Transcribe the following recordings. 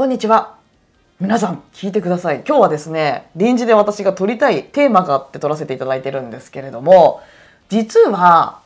こんにちは。皆さん聞いてください。今日はですね、臨時で私が撮りたいテーマがあって撮らせていただいてるんですけれども、実は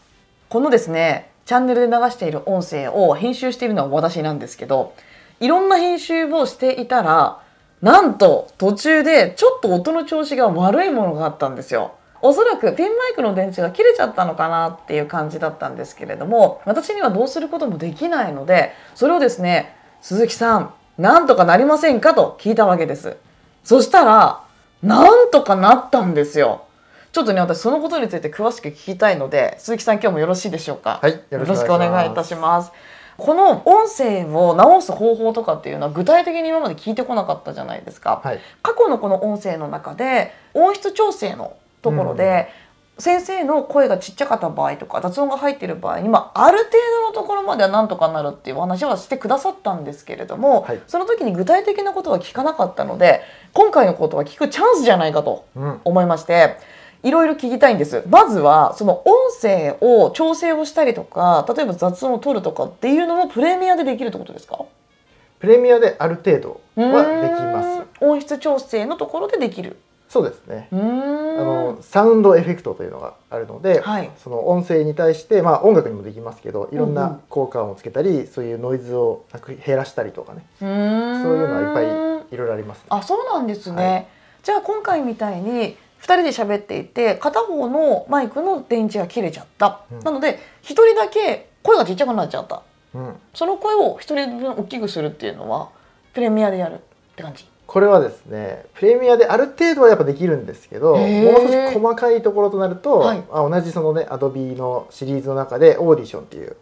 このですねチャンネルで流している音声を編集しているのは私なんですけど、いろんな編集をしていたら、なんと途中でちょっと音の調子が悪いものがあったんですよ。おそらくペンマイクの電池が切れちゃったのかなっていう感じだったんですけれども、私にはどうすることもできないので、それをですね、鈴木さんなんとかなりませんかと聞いたわけです。そしたらなんとかなったんですよ。ちょっとね、私そのことについて詳しく聞きたいので、鈴木さん今日もよろしいでしょうか。はい、よろしくお願いいたします。この音声を直す方法とかっていうのは具体的に今まで聞いてこなかったじゃないですか。はい、過去のこの音声の中で音質調整のところで、先生の声がちっちゃかった場合とか雑音が入っている場合に、ある程度のところまではなんとかなるっていうお話はしてくださったんですけれども、はい、その時に具体的なことは聞かなかったので、今回のことは聞くチャンスじゃないかと思いまして、いろいろ聞きたいんです。まずはその音声を調整をしたりとか、例えば雑音を取るとかっていうのもプレミアでできるってことですか？プレミアである程度はできます。音質調整のところでできる。そうですね。サウンドエフェクトというのがあるので、はい、その音声に対して、音楽にもできますけど、いろんな効果音をつけたり、そういうノイズを減らしたりとかね、そういうのはいっぱいいろいろあります、ね。あ、そうなんですね。はい、じゃあ今回みたいに2人で喋っていて、片方のマイクの電池が切れちゃった。なので1人だけ声がちっちゃくなっちゃった。その声を1人分大きくするっていうのはプレミアでやるって感じ。これはですね、プレミアである程度はやっぱできるんですけど、もう少し細かいところとなると、はい、同じそのね Adobe のシリーズの中で Audition っていう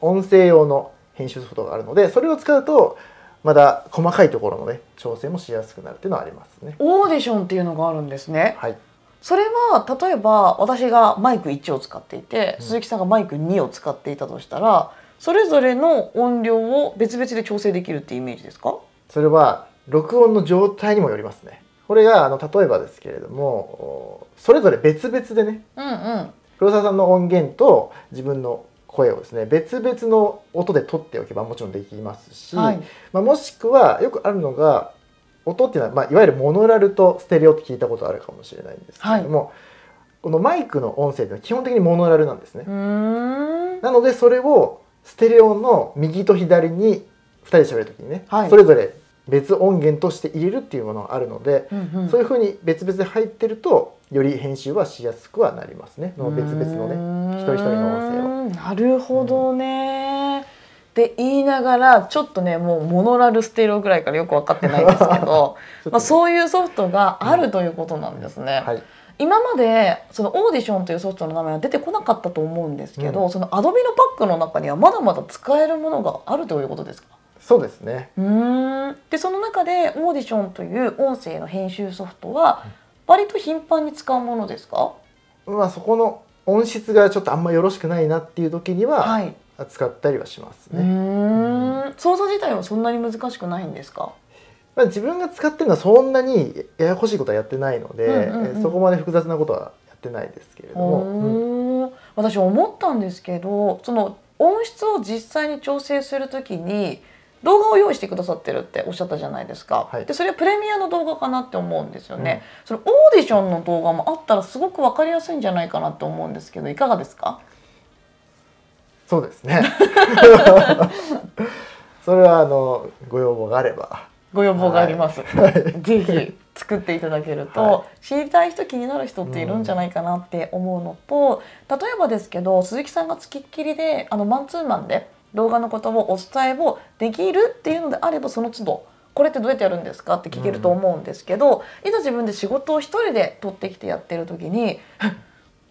音声用の編集ソフトがあるので、それを使うとまだ細かいところのね調整もしやすくなるっていうのはありますね。Audition っていうのがあるんですね。はい、それは例えば私がマイク1を使っていて、鈴木さんがマイク2を使っていたとしたら、それぞれの音量を別々で調整できるっていうイメージですか？それは録音の状態にもよりますね。これが例えばですけれども、それぞれ別々でね、黒沢さんの音源と自分の声をですね別々の音で取っておけばもちろんできますし、はい、もしくはよくあるのが、音っていうのは、いわゆるモノラルとステレオって聞いたことあるかもしれないんですけれども、はい、このマイクの音声っていうのは基本的にモノラルなんですね。なのでそれをステレオの右と左に2人で喋るときにね、はい、それぞれ別音源として入れるっていうものがあるので、そういうふうに別々で入ってるとより編集はしやすくはなりますね。別々のね一人一人の音声を。なるほどね。って言いながら、ちょっとねもうモノラルステレオぐらいからよく分かってないんですけどそういうソフトがあるということなんですね。はい、今までそのオーディションというソフトの名前は出てこなかったと思うんですけど、その Adobe のパックの中にはまだまだ使えるものがあるということですか？そうですね。でその中でオーディションという音声の編集ソフトは割と頻繁に使うものですか？そこの音質がちょっとあんまよろしくないなっていう時には使ったりはしますね。操作自体はそんなに難しくないんですか？自分が使ってるのはそんなにややこしいことはやってないので、そこまで複雑なことはやってないですけれども、私思ったんですけど、その音質を実際に調整する時に動画を用意してくださってるっておっしゃったじゃないですか。はい、でそれはプレミアの動画かなって思うんですよね。そのオーディションの動画もあったらすごく分かりやすいんじゃないかなと思うんですけど、いかがですか？そうですねそれはご要望があれば。ご要望があります。ぜひ作っていただけると、知りたい人気になる人っているんじゃないかなって思うのと、例えばですけど、鈴木さんが付きっきりでマンツーマンで動画のことをお伝えをできるっていうのであれば、その都度これってどうやってやるんですかって聞けると思うんですけど、いざ自分で仕事を一人で取ってきてやってる時に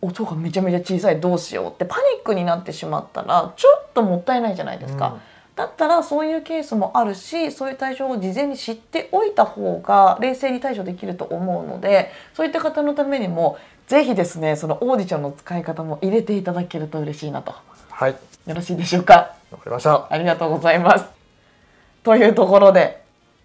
音がめちゃめちゃ小さい、どうしようってパニックになってしまったらちょっともったいないじゃないですか。だったらそういうケースもあるし、そういう対処を事前に知っておいた方が冷静に対処できると思うので、そういった方のためにもぜひですね、そのオーディションの使い方も入れていただけると嬉しいなと。はい、よろしいでしょうか？わかりました。ありがとうございます。というところで、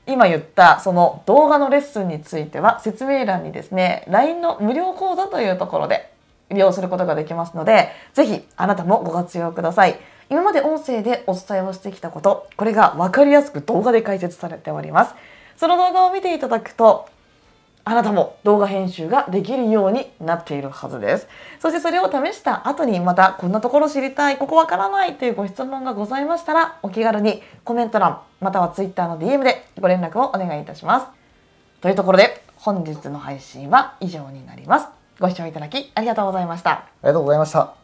今言ったその動画のレッスンについては、説明欄にですね LINE の無料講座というところで利用することができますので、ぜひあなたもご活用ください。今まで音声でお伝えをしてきたこと、これが分かりやすく動画で解説されております。その動画を見ていただくと、あなたも動画編集ができるようになっているはずです。そしてそれを試した後に、またこんなところ知りたい、ここわからないというご質問がございましたら、お気軽にコメント欄または Twitter の DM でご連絡をお願いいたします。というところで、本日の配信は以上になります。ご視聴いただきありがとうございました。ありがとうございました。